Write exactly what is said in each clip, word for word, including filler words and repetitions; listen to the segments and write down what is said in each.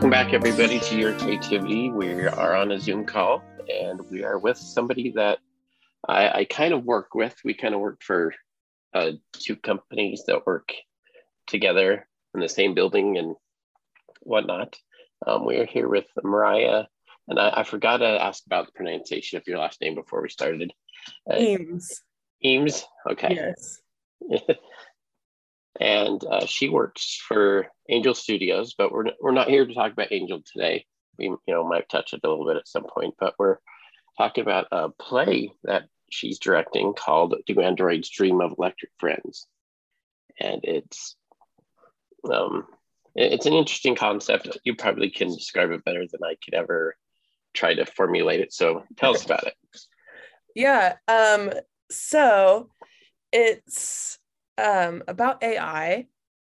Welcome back, everybody, to Your Creativity. We are on a Zoom call, and we are with somebody that I, I kind of work with. We kind of work for uh, two companies that work together in the same building and whatnot. Um, we are here with Mariah, and I, I forgot to ask about the pronunciation of your last name before we started. Uh, Eames. Eames? Okay. Yes. And uh, she works for Angel Studios, but we're we're not here to talk about Angel today. We you know might touch it a little bit at some point, but we're talking about a play that she's directing called Do Androids Dream of Electric Friends? And it's um it's an interesting concept. You probably can describe it better than I could ever try to formulate it. So tell us about it. Yeah. Um. So it's. Um, about A I,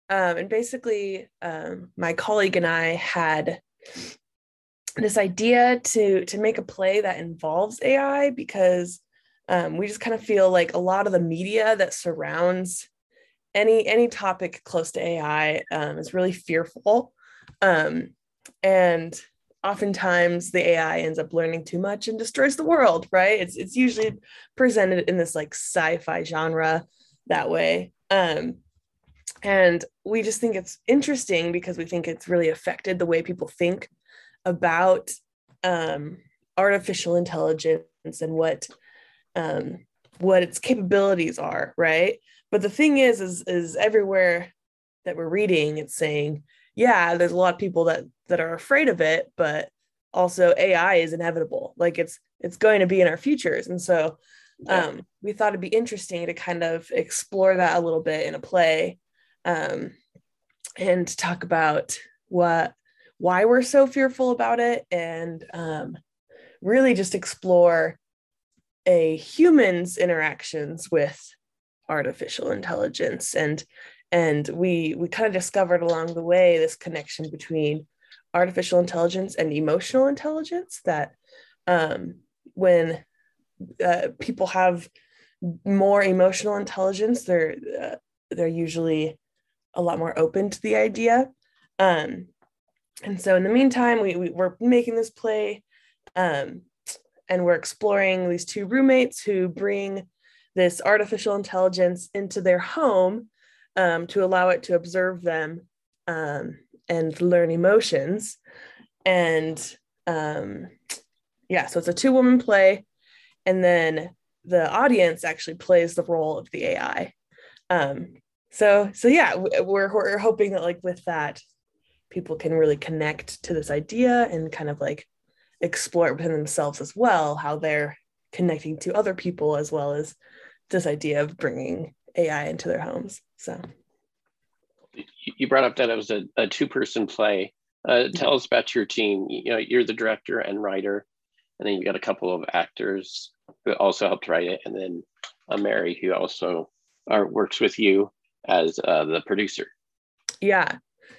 um, and basically um, my colleague and I had this idea to to make a play that involves A I because um, we just kind of feel like a lot of the media that surrounds any any topic close to A I um, is really fearful, um, and oftentimes the A I ends up learning too much and destroys the world. Right? It's it's usually presented in this like sci-fi genre that way. Um, and we just think it's interesting because we think it's really affected the way people think about um, artificial intelligence and what um, what its capabilities are, right? But the thing is, is, is everywhere that we're reading, it's saying, yeah, there's a lot of people that that are afraid of it, but also A I is inevitable. Like it's it's going to be in our futures, and so. Yeah. Um, we thought it'd be interesting to kind of explore that a little bit in a play, um, and talk about what, why we're so fearful about it, and um, really just explore a human's interactions with artificial intelligence. And and we we kind of discovered along the way this connection between artificial intelligence and emotional intelligence that um, when Uh, people have more emotional intelligence, they're uh, they're usually a lot more open to the idea, um, and so in the meantime we, we we're making this play, um, and we're exploring these two roommates who bring this artificial intelligence into their home, um, to allow it to observe them, um, and learn emotions, and um, yeah so it's a two-woman play. And then the audience actually plays the role of the A I. Um, so, so yeah, we're, we're hoping that like with that, people can really connect to this idea and kind of like explore it within themselves as well, how they're connecting to other people as well as this idea of bringing A I into their homes. So, you brought up that it was a, a two-person play. Uh, tell us about your team. You know, you're the director and writer. And then you got a couple of actors who also helped write it. And then uh, Mary, who also are, works with you as uh, the producer. Yeah.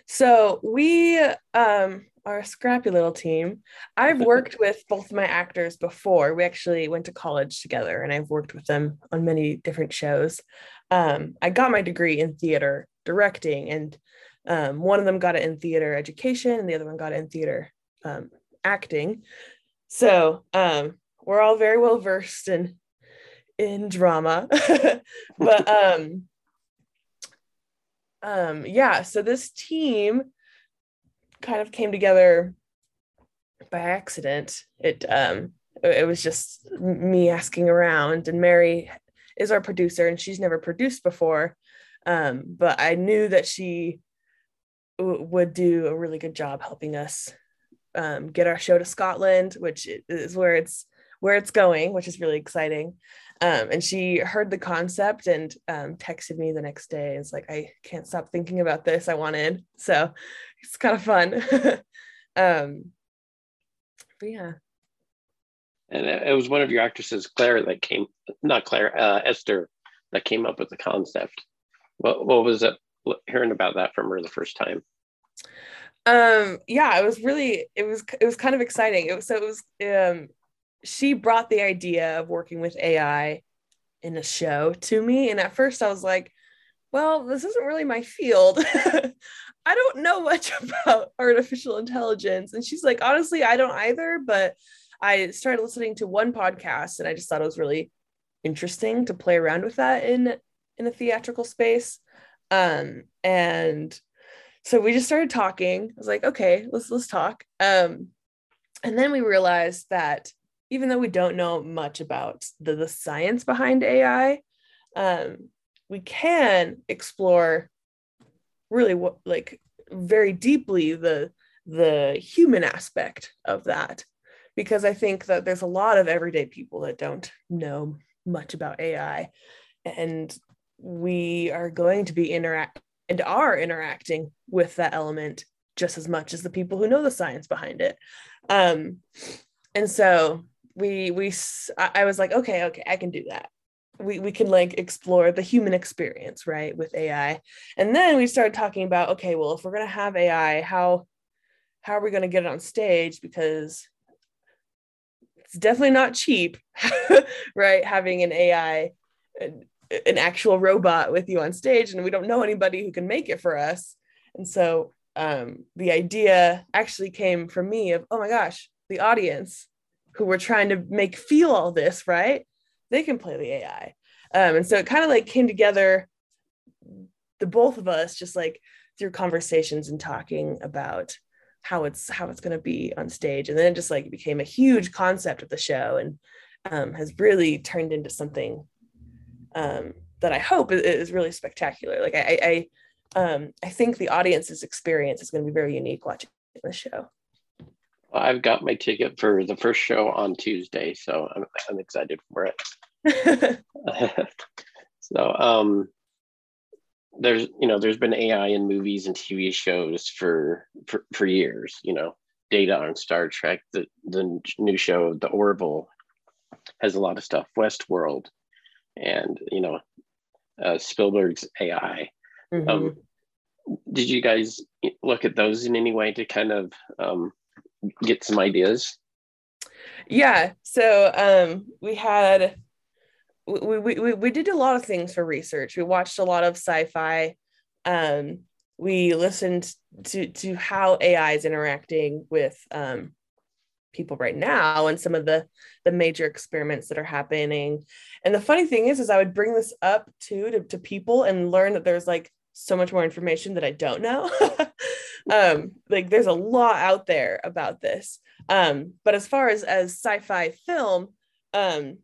So we um, are a scrappy little team. I've worked with both my actors before. We actually went to college together, and I've worked with them on many different shows. Um, I got my degree in theater directing, and um, one of them got it in theater education, and the other one got it in theater um, acting. So um, we're all very well versed in in drama, but um, um, yeah. So this team kind of came together by accident. It um, it was just me asking around, and Mary is our producer, and she's never produced before, um, but I knew that she w- would do a really good job helping us. Um, get our show to Scotland, which is where it's where it's going, which is really exciting. Um, and she heard the concept and um, texted me the next day. It's like, I can't stop thinking about this. I want in. So it's kind of fun. um, but yeah. And it was one of your actresses, Claire, that came, not Claire, uh, Esther, that came up with the concept. What, what was it, hearing about that from her the first time? Um, yeah, it was really, it was, it was kind of exciting. It was, so it was, um, she brought the idea of working with A I in a show to me. And at first I was like, well, this isn't really my field. I don't know much about artificial intelligence. And she's like, honestly, I don't either. But I started listening to one podcast and I just thought it was really interesting to play around with that in, in the theatrical space. Um, and so we just started talking. I was like, okay, let's, let's talk. Um, and then we realized that even though we don't know much about the, the science behind A I, um, we can explore really what, like very deeply the, the human aspect of that, because I think that there's a lot of everyday people that don't know much about A I, and we are going to be interact and are interacting with that element just as much as the people who know the science behind it. Um, and so we, we, I was like, okay, okay, I can do that. We, we can like explore the human experience, right, with A I. And then we started talking about, okay, well, if we're going to have A I, how, how are we going to get it on stage? Because it's definitely not cheap, right? Having an A I, an, an actual robot with you on stage, and we don't know anybody who can make it for us. And so um, the idea actually came from me of, oh my gosh, the audience who we're trying to make feel all this, right? They can play the A I. Um, and so it kind of like came together, the both of us, just like through conversations and talking about how it's, how it's going to be on stage. And then it just like became a huge concept of the show, and um, has really turned into something um, that I hope is really spectacular. Like I, I, um, I think the audience's experience is going to be very unique watching the show. Well, I've got my ticket for the first show on Tuesday, so I'm, I'm excited for it. So um, there's, you know, there's been A I in movies and T V shows for, for, for years, you know, Data on Star Trek, the, the new show, The Orville, has a lot of stuff, Westworld, and, you know, uh, Spielberg's A I. Mm-hmm. Um, did you guys look at those in any way to kind of um, get some ideas? Yeah. So um, we had, we, we, we did a lot of things for research. We watched a lot of sci-fi. Um, we listened to, to how A I is interacting with um, people right now, and some of the, the major experiments that are happening. And the funny thing is, is I would bring this up to, to, to people and learn that there's like so much more information that I don't know. Um, like there's a lot out there about this. Um, but as far as, as sci-fi film, um,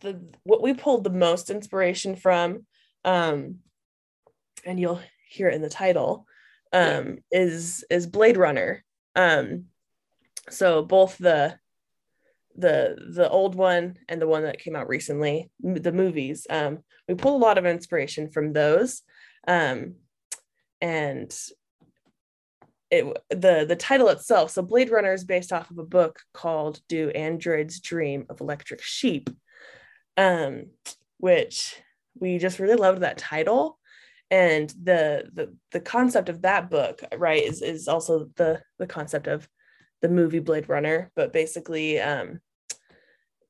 the, what we pulled the most inspiration from, um, and you'll hear it in the title, um, yeah. is, is Blade Runner. Um, so both the, the, the old one and the one that came out recently, the movies, um, we pulled a lot of inspiration from those. Um, and, It, the the title itself, so Blade Runner is based off of a book called Do Androids Dream of Electric Sheep, um, which we just really loved that title. And the the the concept of that book, right, is is also the the concept of the movie Blade Runner. But basically, um,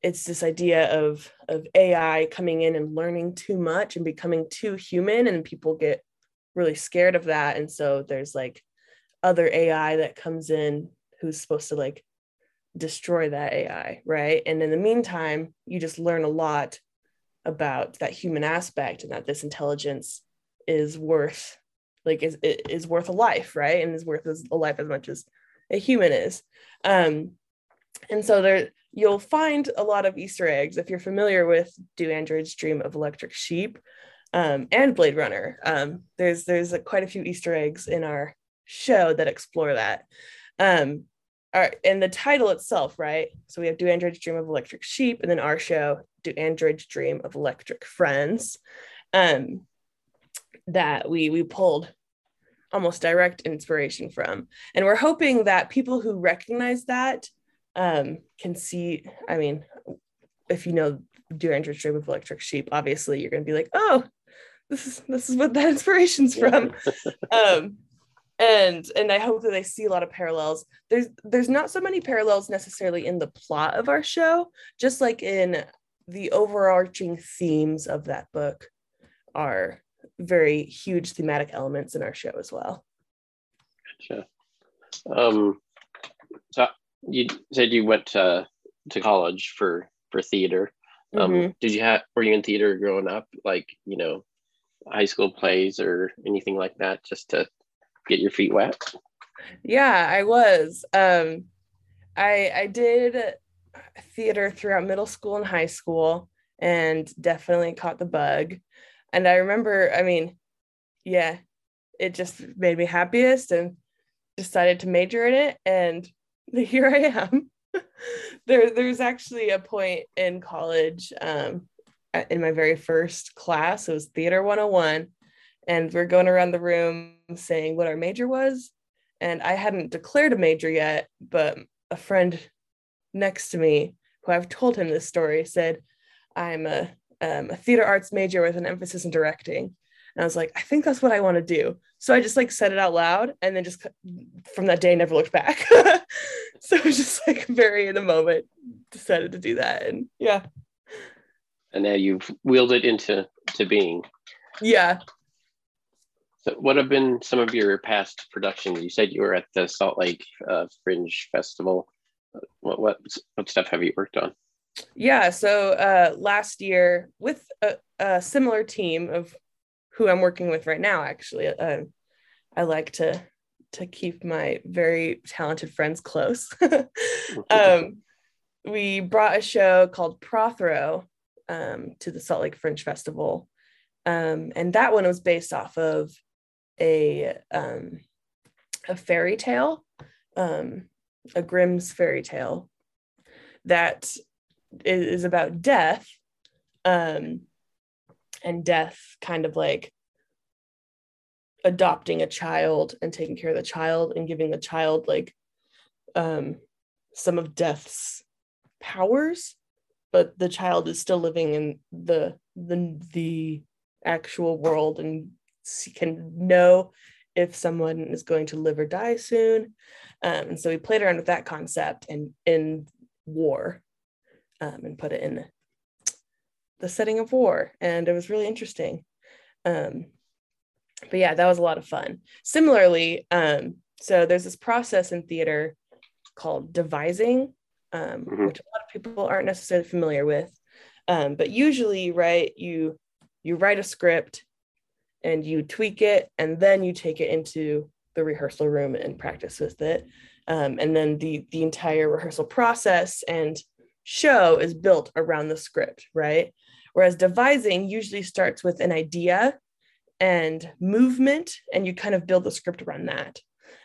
it's this idea of of A I coming in and learning too much and becoming too human, and people get really scared of that. And so there's like other A I that comes in who's supposed to like destroy that A I, right? And in the meantime, you just learn a lot about that human aspect, and that this intelligence is worth like is is worth a life, right? And is worth a life as much as a human is. Um, and so there, you'll find a lot of Easter eggs if you're familiar with Do Androids Dream of Electric Sheep, um, and Blade Runner. Um, there's there's a, quite a few Easter eggs in our show that explore that. Um, our, and the title itself, right? So we have Do Androids Dream of Electric Sheep, and then our show, Do Androids Dream of Electric Friends, um, that we we pulled almost direct inspiration from. And we're hoping that people who recognize that um, can see, I mean, if you know Do Androids Dream of Electric Sheep, obviously you're going to be like, oh, this is, this is what that inspiration's from. Um, And and I hope that they see a lot of parallels. There's there's not so many parallels necessarily in the plot of our show, just like in the overarching themes of that book are very huge thematic elements in our show as well. Gotcha. Um, so you said you went to, to college for, for theater. Um, mm-hmm. Did you have, were you in theater growing up? Like, you know, high school plays or anything like that, just to get your feet wet? Yeah, I was. Um, I, I did theater throughout middle school and high school, and definitely caught the bug. And I remember, I mean, yeah, it just made me happiest and decided to major in it. And here I am. there, there's actually a point in college, um, in my very first class, it was Theater one oh one. And we're going around the room saying what our major was. And I hadn't declared a major yet, but a friend next to me, who I've told him this story, said, I'm a, um, a theater arts major with an emphasis in directing. And I was like, I think that's what I want to do. So I just like said it out loud, and then just from that day, never looked back. So it was just like very in the moment, decided to do that. And yeah. And now you've wheeled it into to being. Yeah. So what have been some of your past productions? You said you were at the Salt Lake uh, Fringe Festival. What, what, what stuff have you worked on? Yeah, so uh, last year with a, a similar team of who I'm working with right now, actually, uh, I like to to keep my very talented friends close. um, we brought a show called Protho um, to the Salt Lake Fringe Festival, um, and that one was based off of a um, a fairy tale, um, a Grimm's fairy tale that is about death, um, and death kind of like adopting a child and taking care of the child and giving the child like um, some of death's powers, but the child is still living in the the the actual world and can know if someone is going to live or die soon. Um, and so we played around with that concept and in war. Um, and put it in the setting of war. And it was really interesting. Um, but yeah, that was a lot of fun. Similarly, um, so there's this process in theater called devising, um, mm-hmm. which a lot of people aren't necessarily familiar with. Um, but usually, right, you you write a script and you tweak it, and then you take it into the rehearsal room and practice with it. Um, and then the the entire rehearsal process and show is built around the script, right? Whereas devising usually starts with an idea and movement, and you kind of build the script around that.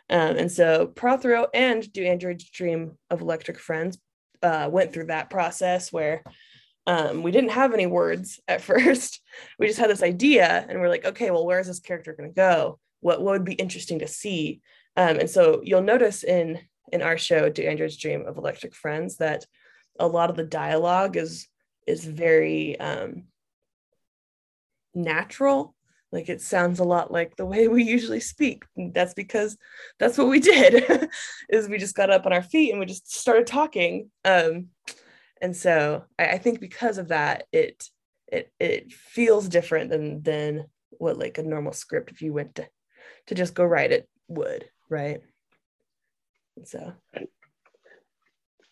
Um, and so Prothero and Do Androids Dream of Electric Friends uh, went through that process where um, we didn't have any words at first. We just had this idea and we're like, okay, well, where is this character going to go? What, what would be interesting to see? Um, and so you'll notice in, in our show, Do Androids Dream of Electric Friends, that a lot of the dialogue is is very um, natural. Like it sounds a lot like the way we usually speak. And that's because that's what we did, is we just got up on our feet and we just started talking. Um, and so I, I think because of that, it it it feels different than than what like a normal script, if you went to to just go write it, would, right? And so. Right.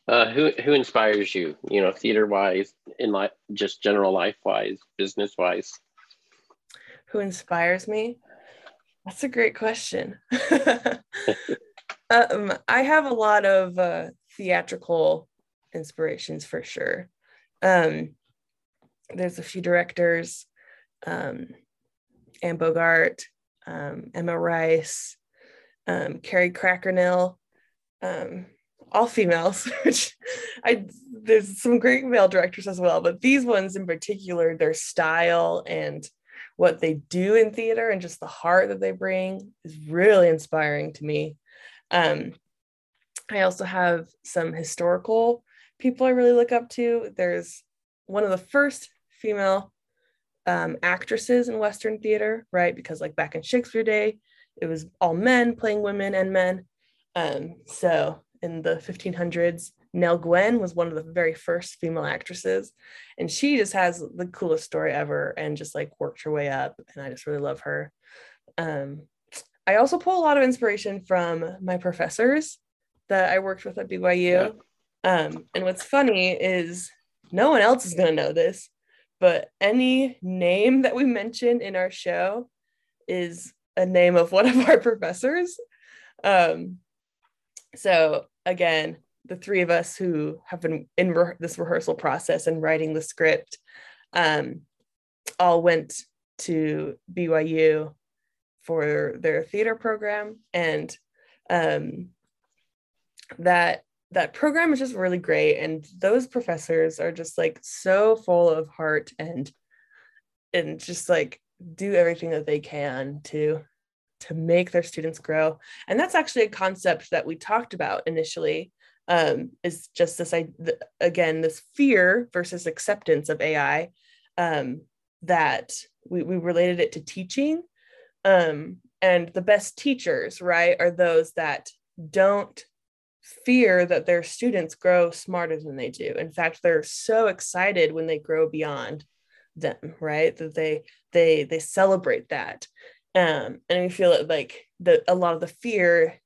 Uh, who who inspires you, you know, theater-wise, in life, just general life-wise, business-wise? Who inspires me? That's a great question. um, I have a lot of uh, theatrical inspirations for sure. Um, there's a few directors, um, Anne Bogart, um, Emma Rice, um, Carrie Cracknell, um, all females, which I, there's some great male directors as well, but these ones in particular, their style and what they do in theater and just the heart that they bring is really inspiring to me. Um, I also have some historical people I really look up to. There's one of the first female um, actresses in Western theater, right? Because like back in Shakespeare day, it was all men playing women and men. Um, so in the fifteen hundreds, Nell Gwyn was one of the very first female actresses, and she just has the coolest story ever and just like worked her way up, and I just really love her. Um, I also pull a lot of inspiration from my professors that I worked with at B Y U. Yeah. Um, and what's funny is no one else is going to know this, but any name that we mention in our show is a name of one of our professors. Um, so again, the three of us who have been in re- this rehearsal process and writing the script um, all went to B Y U for their theater program. And um, that that program is just really great. And those professors are just like so full of heart and and just like do everything that they can to to make their students grow. And that's actually a concept that we talked about initially. Um, is just this, I, th- again, this fear versus acceptance of A I, um, that we, we related it to teaching. Um, and the best teachers, right, are those that don't fear that their students grow smarter than they do. In fact, they're so excited when they grow beyond them, right, that they they they celebrate that. Um, and we feel that, like, the, a lot of the fear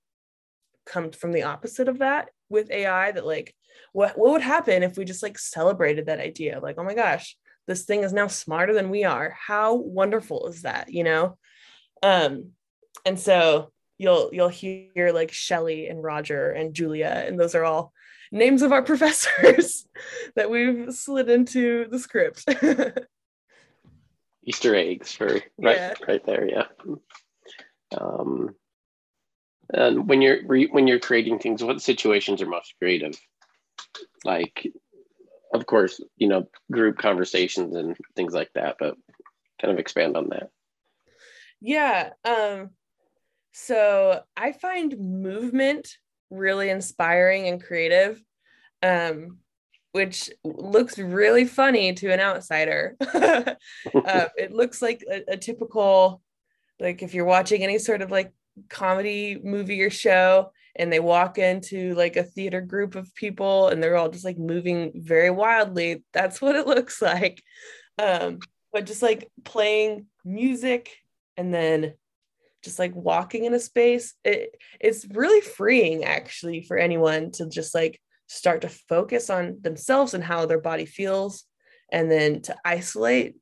comes from the opposite of that. With A I, that like what what would happen if we just like celebrated that idea, like, oh my gosh, this thing is now smarter than we are, how wonderful is that, you know? Um and so you'll you'll hear like Shelley and Roger and Julia, and those are all names of our professors that we've slid into the script. Easter eggs for right, yeah. right there yeah um And when you're when you're creating things, what situations are most creative? Like, of course, you know, group conversations and things like that, but kind of expand on that. Yeah. Um, so I find movement really inspiring and creative, um, which looks really funny to an outsider. uh, it looks like a, a typical, like if you're watching any sort of like comedy movie or show, and they walk into like a theater group of people and they're all just like moving very wildly, that's what it looks like. Um but just like playing music and then just like walking in a space, it it's really freeing actually for anyone to just like start to focus on themselves and how their body feels, and then to isolate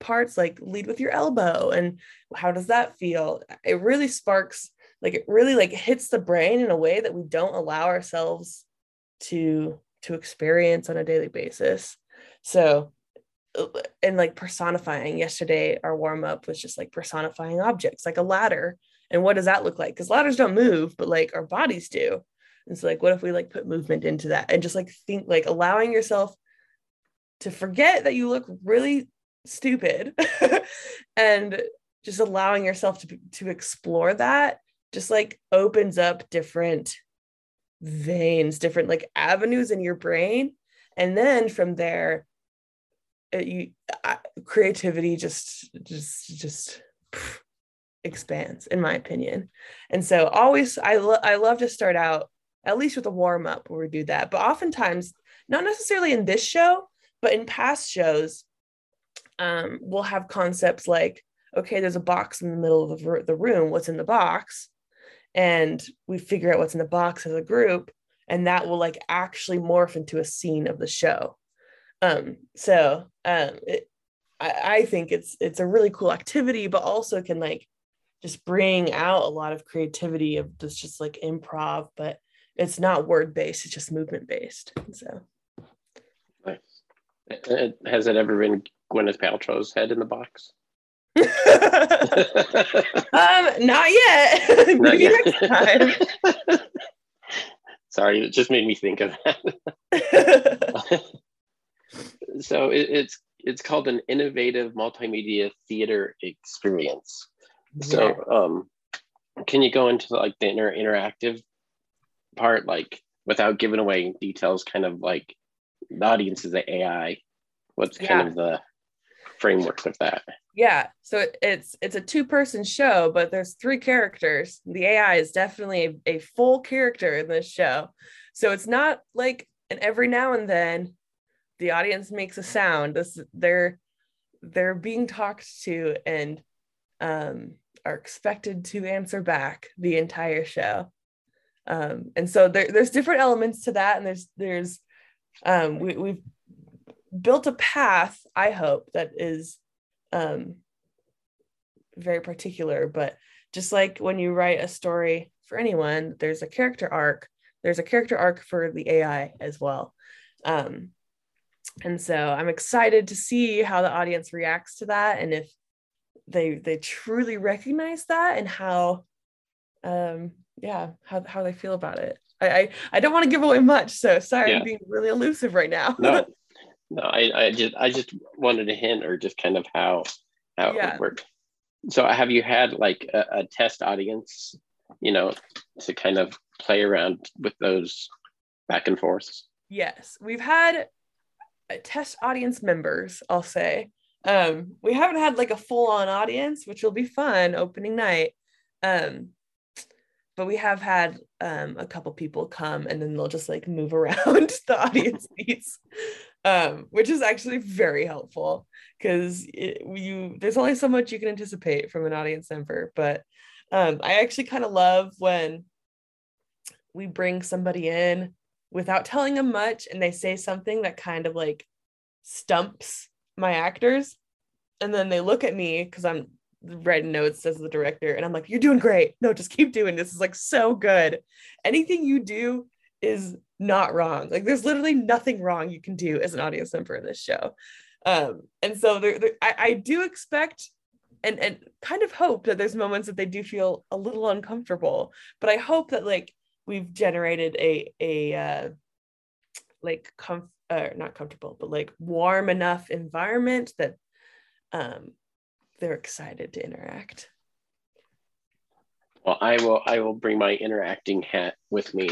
parts, like lead with your elbow and how does that feel. It really sparks, like it really like hits the brain in a way that we don't allow ourselves to to experience on a daily basis. So, and like personifying, yesterday our warm-up was just like personifying objects, like a ladder, and what does that look like, because ladders don't move but like our bodies do. And so like what if we like put movement into that, and just like think, like allowing yourself to forget that you look really stupid and just allowing yourself to to explore that just like opens up different veins, different like avenues in your brain. And then from there it, you I, creativity just just just pff, expands, in my opinion. And so always I, lo- I love to start out at least with a warm-up where we do that, but oftentimes not necessarily in this show, but in past shows, Um, we'll have concepts like, okay, there's a box in the middle of the, the room, what's in the box? And we figure out what's in the box as a group, and that will like actually morph into a scene of the show. Um, so um, it, I, I think it's it's a really cool activity, but also can like just bring out a lot of creativity of this just like improv, but it's not word-based, it's just movement-based, so. Nice. Has it ever been Gwyneth Paltrow's head in the box? um, not yet. Not Maybe yet. Next time. Sorry, it just made me think of that. So it, it's it's called an innovative multimedia theater experience. Yeah. So um, can you go into like the inter- interactive part, like without giving away details, kind of like the audience is the A I? What's kind yeah. of the framework of that? Yeah, so it, it's it's a two-person show, but there's three characters. The A I is definitely a, a full character in this show. So it's not like, and every now and then the audience makes a sound. This, they're, they're being talked to and um, are expected to answer back the entire show. Um, and so there, there's different elements to that. And there's, there's um, we, we've built a path, I hope, that is um, very particular, but just like when you write a story for anyone, there's a character arc, there's a character arc for the A I as well. Um, and so I'm excited to see how the audience reacts to that, and if they they truly recognize that, and how, um, yeah, how, how they feel about it. I, I, I don't want to give away much, so sorry, yeah. I'm being really elusive right now. No, no I, I, just, I just wanted a hint, or just kind of how, how yeah. it would work. So have you had like a, a test audience, you know, to kind of play around with those back and forths? Yes, we've had test audience members, I'll say. Um, we haven't had like a full-on audience, which will be fun opening night. Um, but we have had um, a couple people come, and then they'll just like move around the audience seats, um, which is actually very helpful, because you there's only so much you can anticipate from an audience member. But um, I actually kind of love when we bring somebody in without telling them much, and they say something that kind of like stumps my actors, and then they look at me because I'm writing notes as the director, and I'm like, you're doing great, no, just keep doing this, is like so good, anything you do is not wrong, like there's literally nothing wrong you can do as an audience member in this show. Um, and so there, there, I, I do expect and and kind of hope that there's moments that they do feel a little uncomfortable, but I hope that like we've generated a a uh, like comf- uh, not comfortable, but like warm enough environment that um, they're excited to interact. Well, I will I will bring my interacting hat with me.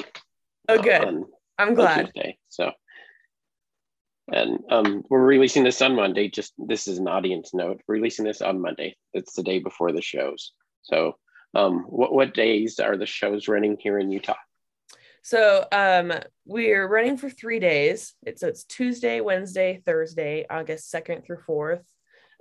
Oh, good. On, I'm glad. On Tuesday, so, and um, we're releasing this on Monday. Just this is an audience note. We're releasing this on Monday. It's the day before the shows. So. Um, what, what days are the shows running here in Utah? So um, we're running for three days. It's, it's Tuesday, Wednesday, Thursday, August second through fourth.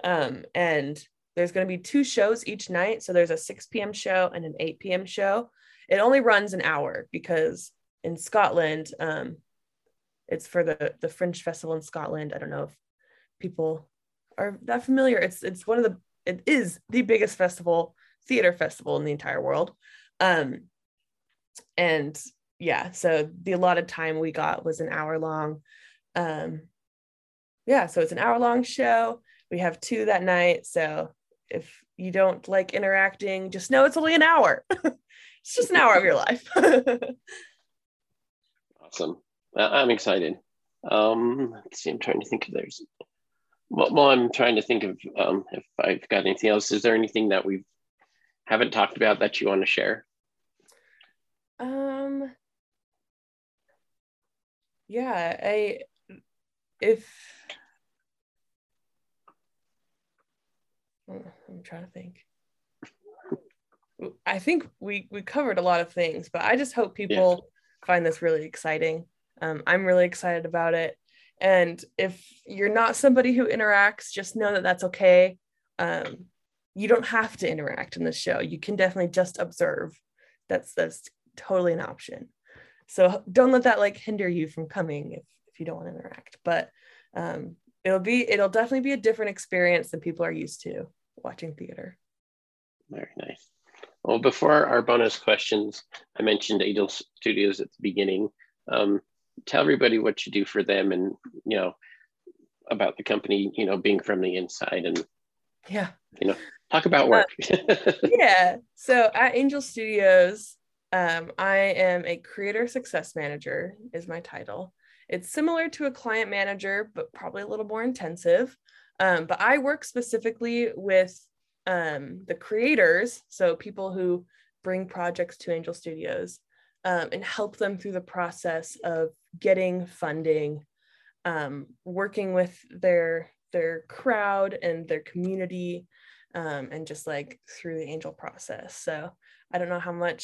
Um, and there's going to be two shows each night. So there's a six p.m. show and an eight p.m. show. It only runs an hour because in Scotland, um, it's for the, the Fringe Festival in Scotland. I don't know if people are that familiar. It's, it's one of the, it is the biggest festival theater festival in the entire world. Um, and yeah, so the allotted time we got was an hour long. Um, yeah, so it's an hour long show. We have two that night. So if you don't like interacting, just know it's only an hour. It's just an hour of your life. Awesome. I'm excited. Um, let's see, I'm trying to think if there's, well, well I'm trying to think of um, if I've got anything else. Is there anything that we've haven't talked about that you want to share? Um, yeah, I, if, I'm trying to think. I think we, we covered a lot of things, but I just hope people yeah. find this really exciting. Um, I'm really excited about it. And if you're not somebody who interacts, just know that that's okay. Um, You don't have to interact in this show. You can definitely just observe. That's that's totally an option. So don't let that like hinder you from coming if, if you don't want to interact. But um, it'll be it'll definitely be a different experience than people are used to watching theater. Very nice. Well, before our bonus questions, I mentioned Angel Studios at the beginning. Um, tell everybody what you do for them, and you know about the company. You know, being from the inside, and yeah, you know. Talk about work. uh, yeah. So at Angel Studios, um, I am a creator success manager is my title. It's similar to a client manager, but probably a little more intensive. Um, but I work specifically with um, the creators. So people who bring projects to Angel Studios um, and help them through the process of getting funding, um, working with their, their crowd and their community, Um, and just like through the angel process. So I don't know how much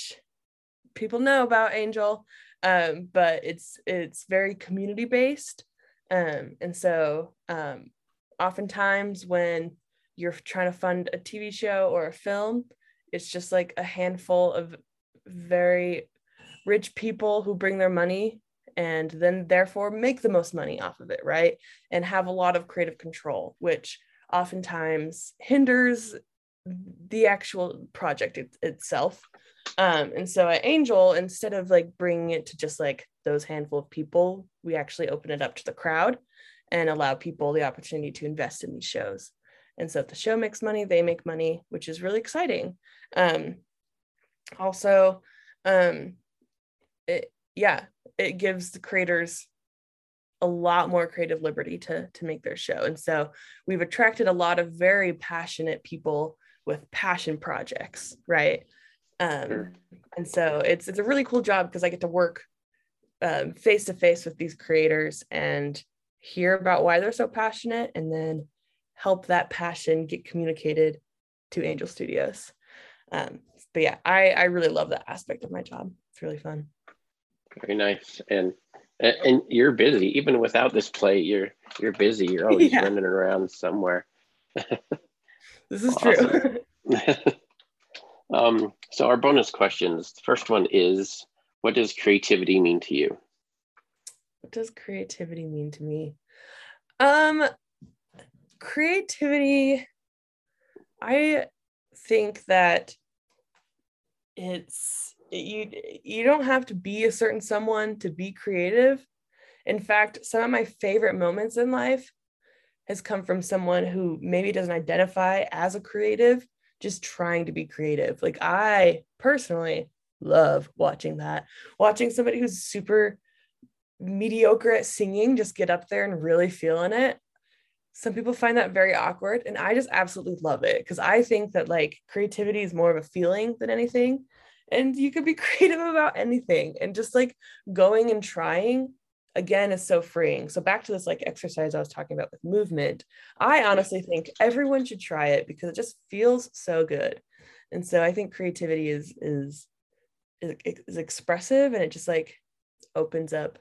people know about Angel, um, but it's it's very community based, um, and so um, oftentimes when you're trying to fund a T V show or a film, it's just like a handful of very rich people who bring their money and then therefore make the most money off of it, right? And have a lot of creative control, which oftentimes hinders the actual project it, itself. Um, and so at Angel, instead of like bringing it to just like those handful of people, we actually open it up to the crowd and allow people the opportunity to invest in these shows. And so if the show makes money, they make money, which is really exciting. Um, also, um, it, yeah, it gives the creators a lot more creative liberty to, to make their show. And so we've attracted a lot of very passionate people with passion projects, right? Um, and so it's it's a really cool job because I get to work um, face-to-face with these creators and hear about why they're so passionate and then help that passion get communicated to Angel Studios. Um, but yeah, I, I really love that aspect of my job. It's really fun. Very nice. And and you're busy. Even without this play, you're you're busy. You're always yeah. running around somewhere. This is true. um, so our bonus questions. The first one is, what does creativity mean to you? What does creativity mean to me? Um, creativity, I think that it's, you you don't have to be a certain someone to be creative. In fact, some of my favorite moments in life has come from someone who maybe doesn't identify as a creative, just trying to be creative. Like, I personally love watching that. Watching somebody who's super mediocre at singing just get up there and really feeling it. Some people find that very awkward, and I just absolutely love it because I think that like creativity is more of a feeling than anything. And you could be creative about anything, and just like going and trying again is so freeing. So back to this like exercise I was talking about with movement, I honestly think everyone should try it because it just feels so good. And so I think creativity is is is, is expressive, and it just like opens up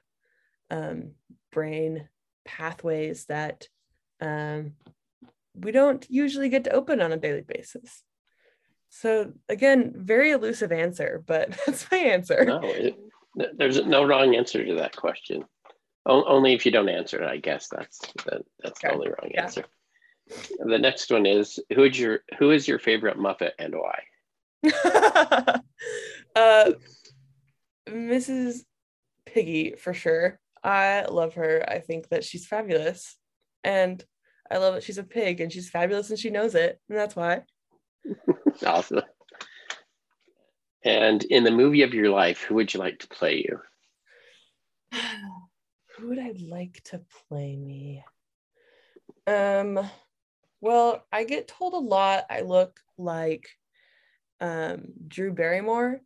um, brain pathways that um, we don't usually get to open on a daily basis. So again, very elusive answer, but that's my answer. No, it, there's no wrong answer to that question. O- only if you don't answer it, I guess that's that, that's okay. The only wrong yeah. answer. The next one is, who is your who is your favorite Muppet and why? uh, Missus Piggy for sure. I love her. I think that she's fabulous, and I love that she's a pig and she's fabulous and she knows it, and that's why. Awesome. And in the movie of your life, who would you like to play you? Who would I like to play me? Um, well, I get told a lot I look like um, Drew Barrymore.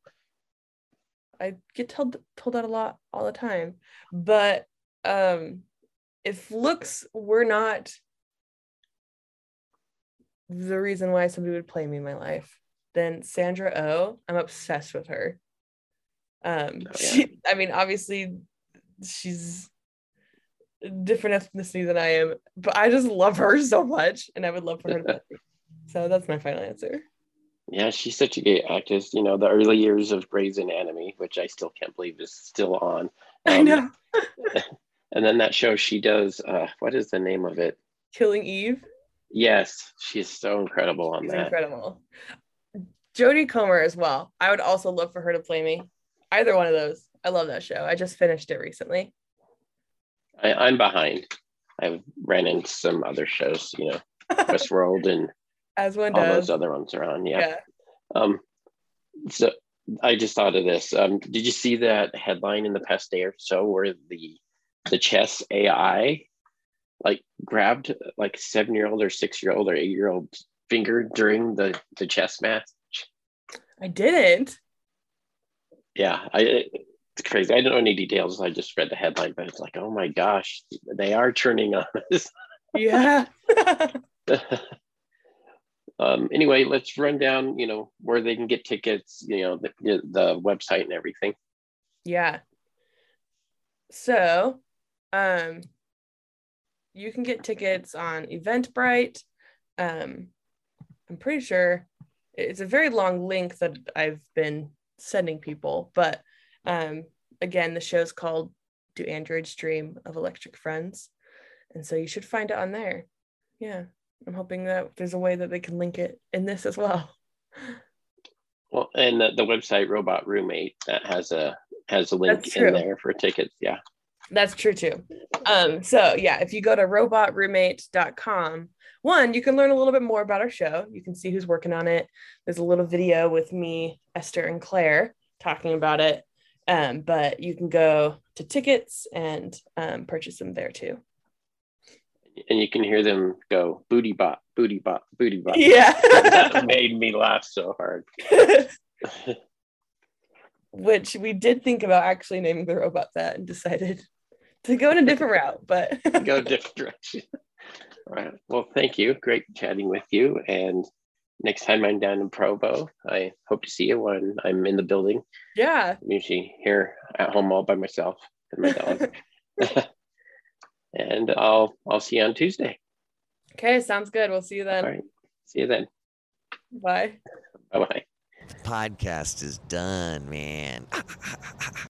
I get told told that a lot all the time. But um, if looks were not the reason why somebody would play me in my life, then Sandra Oh, I'm obsessed with her. Um, oh, yeah. she, I mean, obviously she's different ethnicity than I am, but I just love her so much, and I would love for her to play me. So that's my final answer. Yeah, she's such a great actress. You know, the early years of Grey's Anatomy, which I still can't believe is still on. Um, I know. And then that show she does, uh, what is the name of it? Killing Eve. Yes, she's so incredible on she's that. Incredible. Jodie Comer as well. I would also love for her to play me. Either one of those. I love that show. I just finished it recently. I, I'm behind. I've ran into some other shows, you know, Westworld and as one all does. Those other ones are on. Yeah. yeah. Um. So I just thought of this. Um. Did you see that headline in the past day or so where the the chess A I like grabbed like seven-year-old or six-year-old or eight-year-old finger during the, the chess match? I didn't. Yeah, I, it's crazy. I don't know any details. I just read the headline, but it's like, oh my gosh, they are turning on us. Yeah. um, anyway, let's run down, you know, where they can get tickets, you know, the, the website and everything. Yeah. So um, you can get tickets on Eventbrite. Um, I'm pretty sure it's a very long link that I've been sending people, but um, again, the show's called Do Androids Dream of Electric Friends? And so you should find it on there. Yeah. I'm hoping that there's a way that they can link it in this as well. Well, and the, the website Robot Roommate, that has a has a link in there for tickets. Yeah. That's true too. Um, so yeah, if you go to robot roommate dot com, one, you can learn a little bit more about our show. You can see who's working on it. There's a little video with me, Esther, and Claire talking about it. Um, but you can go to tickets and um, purchase them there too. And you can hear them go, booty bop, booty bop, booty bop. Yeah. That made me laugh so hard. Which we did think about actually naming the robot that, and decided to go in a different route, but. Go a different direction. All right. Well, thank you. Great chatting with you. And next time I'm down in Provo, I hope to see you when I'm in the building. Yeah. I'm usually here at home all by myself and my dog. And I'll I'll see you on Tuesday. Okay, sounds good. We'll see you then. All right. See you then. Bye. Bye-bye. Podcast is done, man.